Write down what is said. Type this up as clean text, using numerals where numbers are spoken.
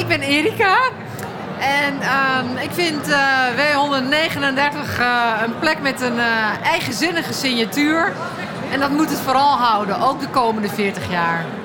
Ik ben Erika en ik vind W139 een plek met een eigenzinnige signatuur. En dat moet het vooral houden, ook de komende 40 jaar.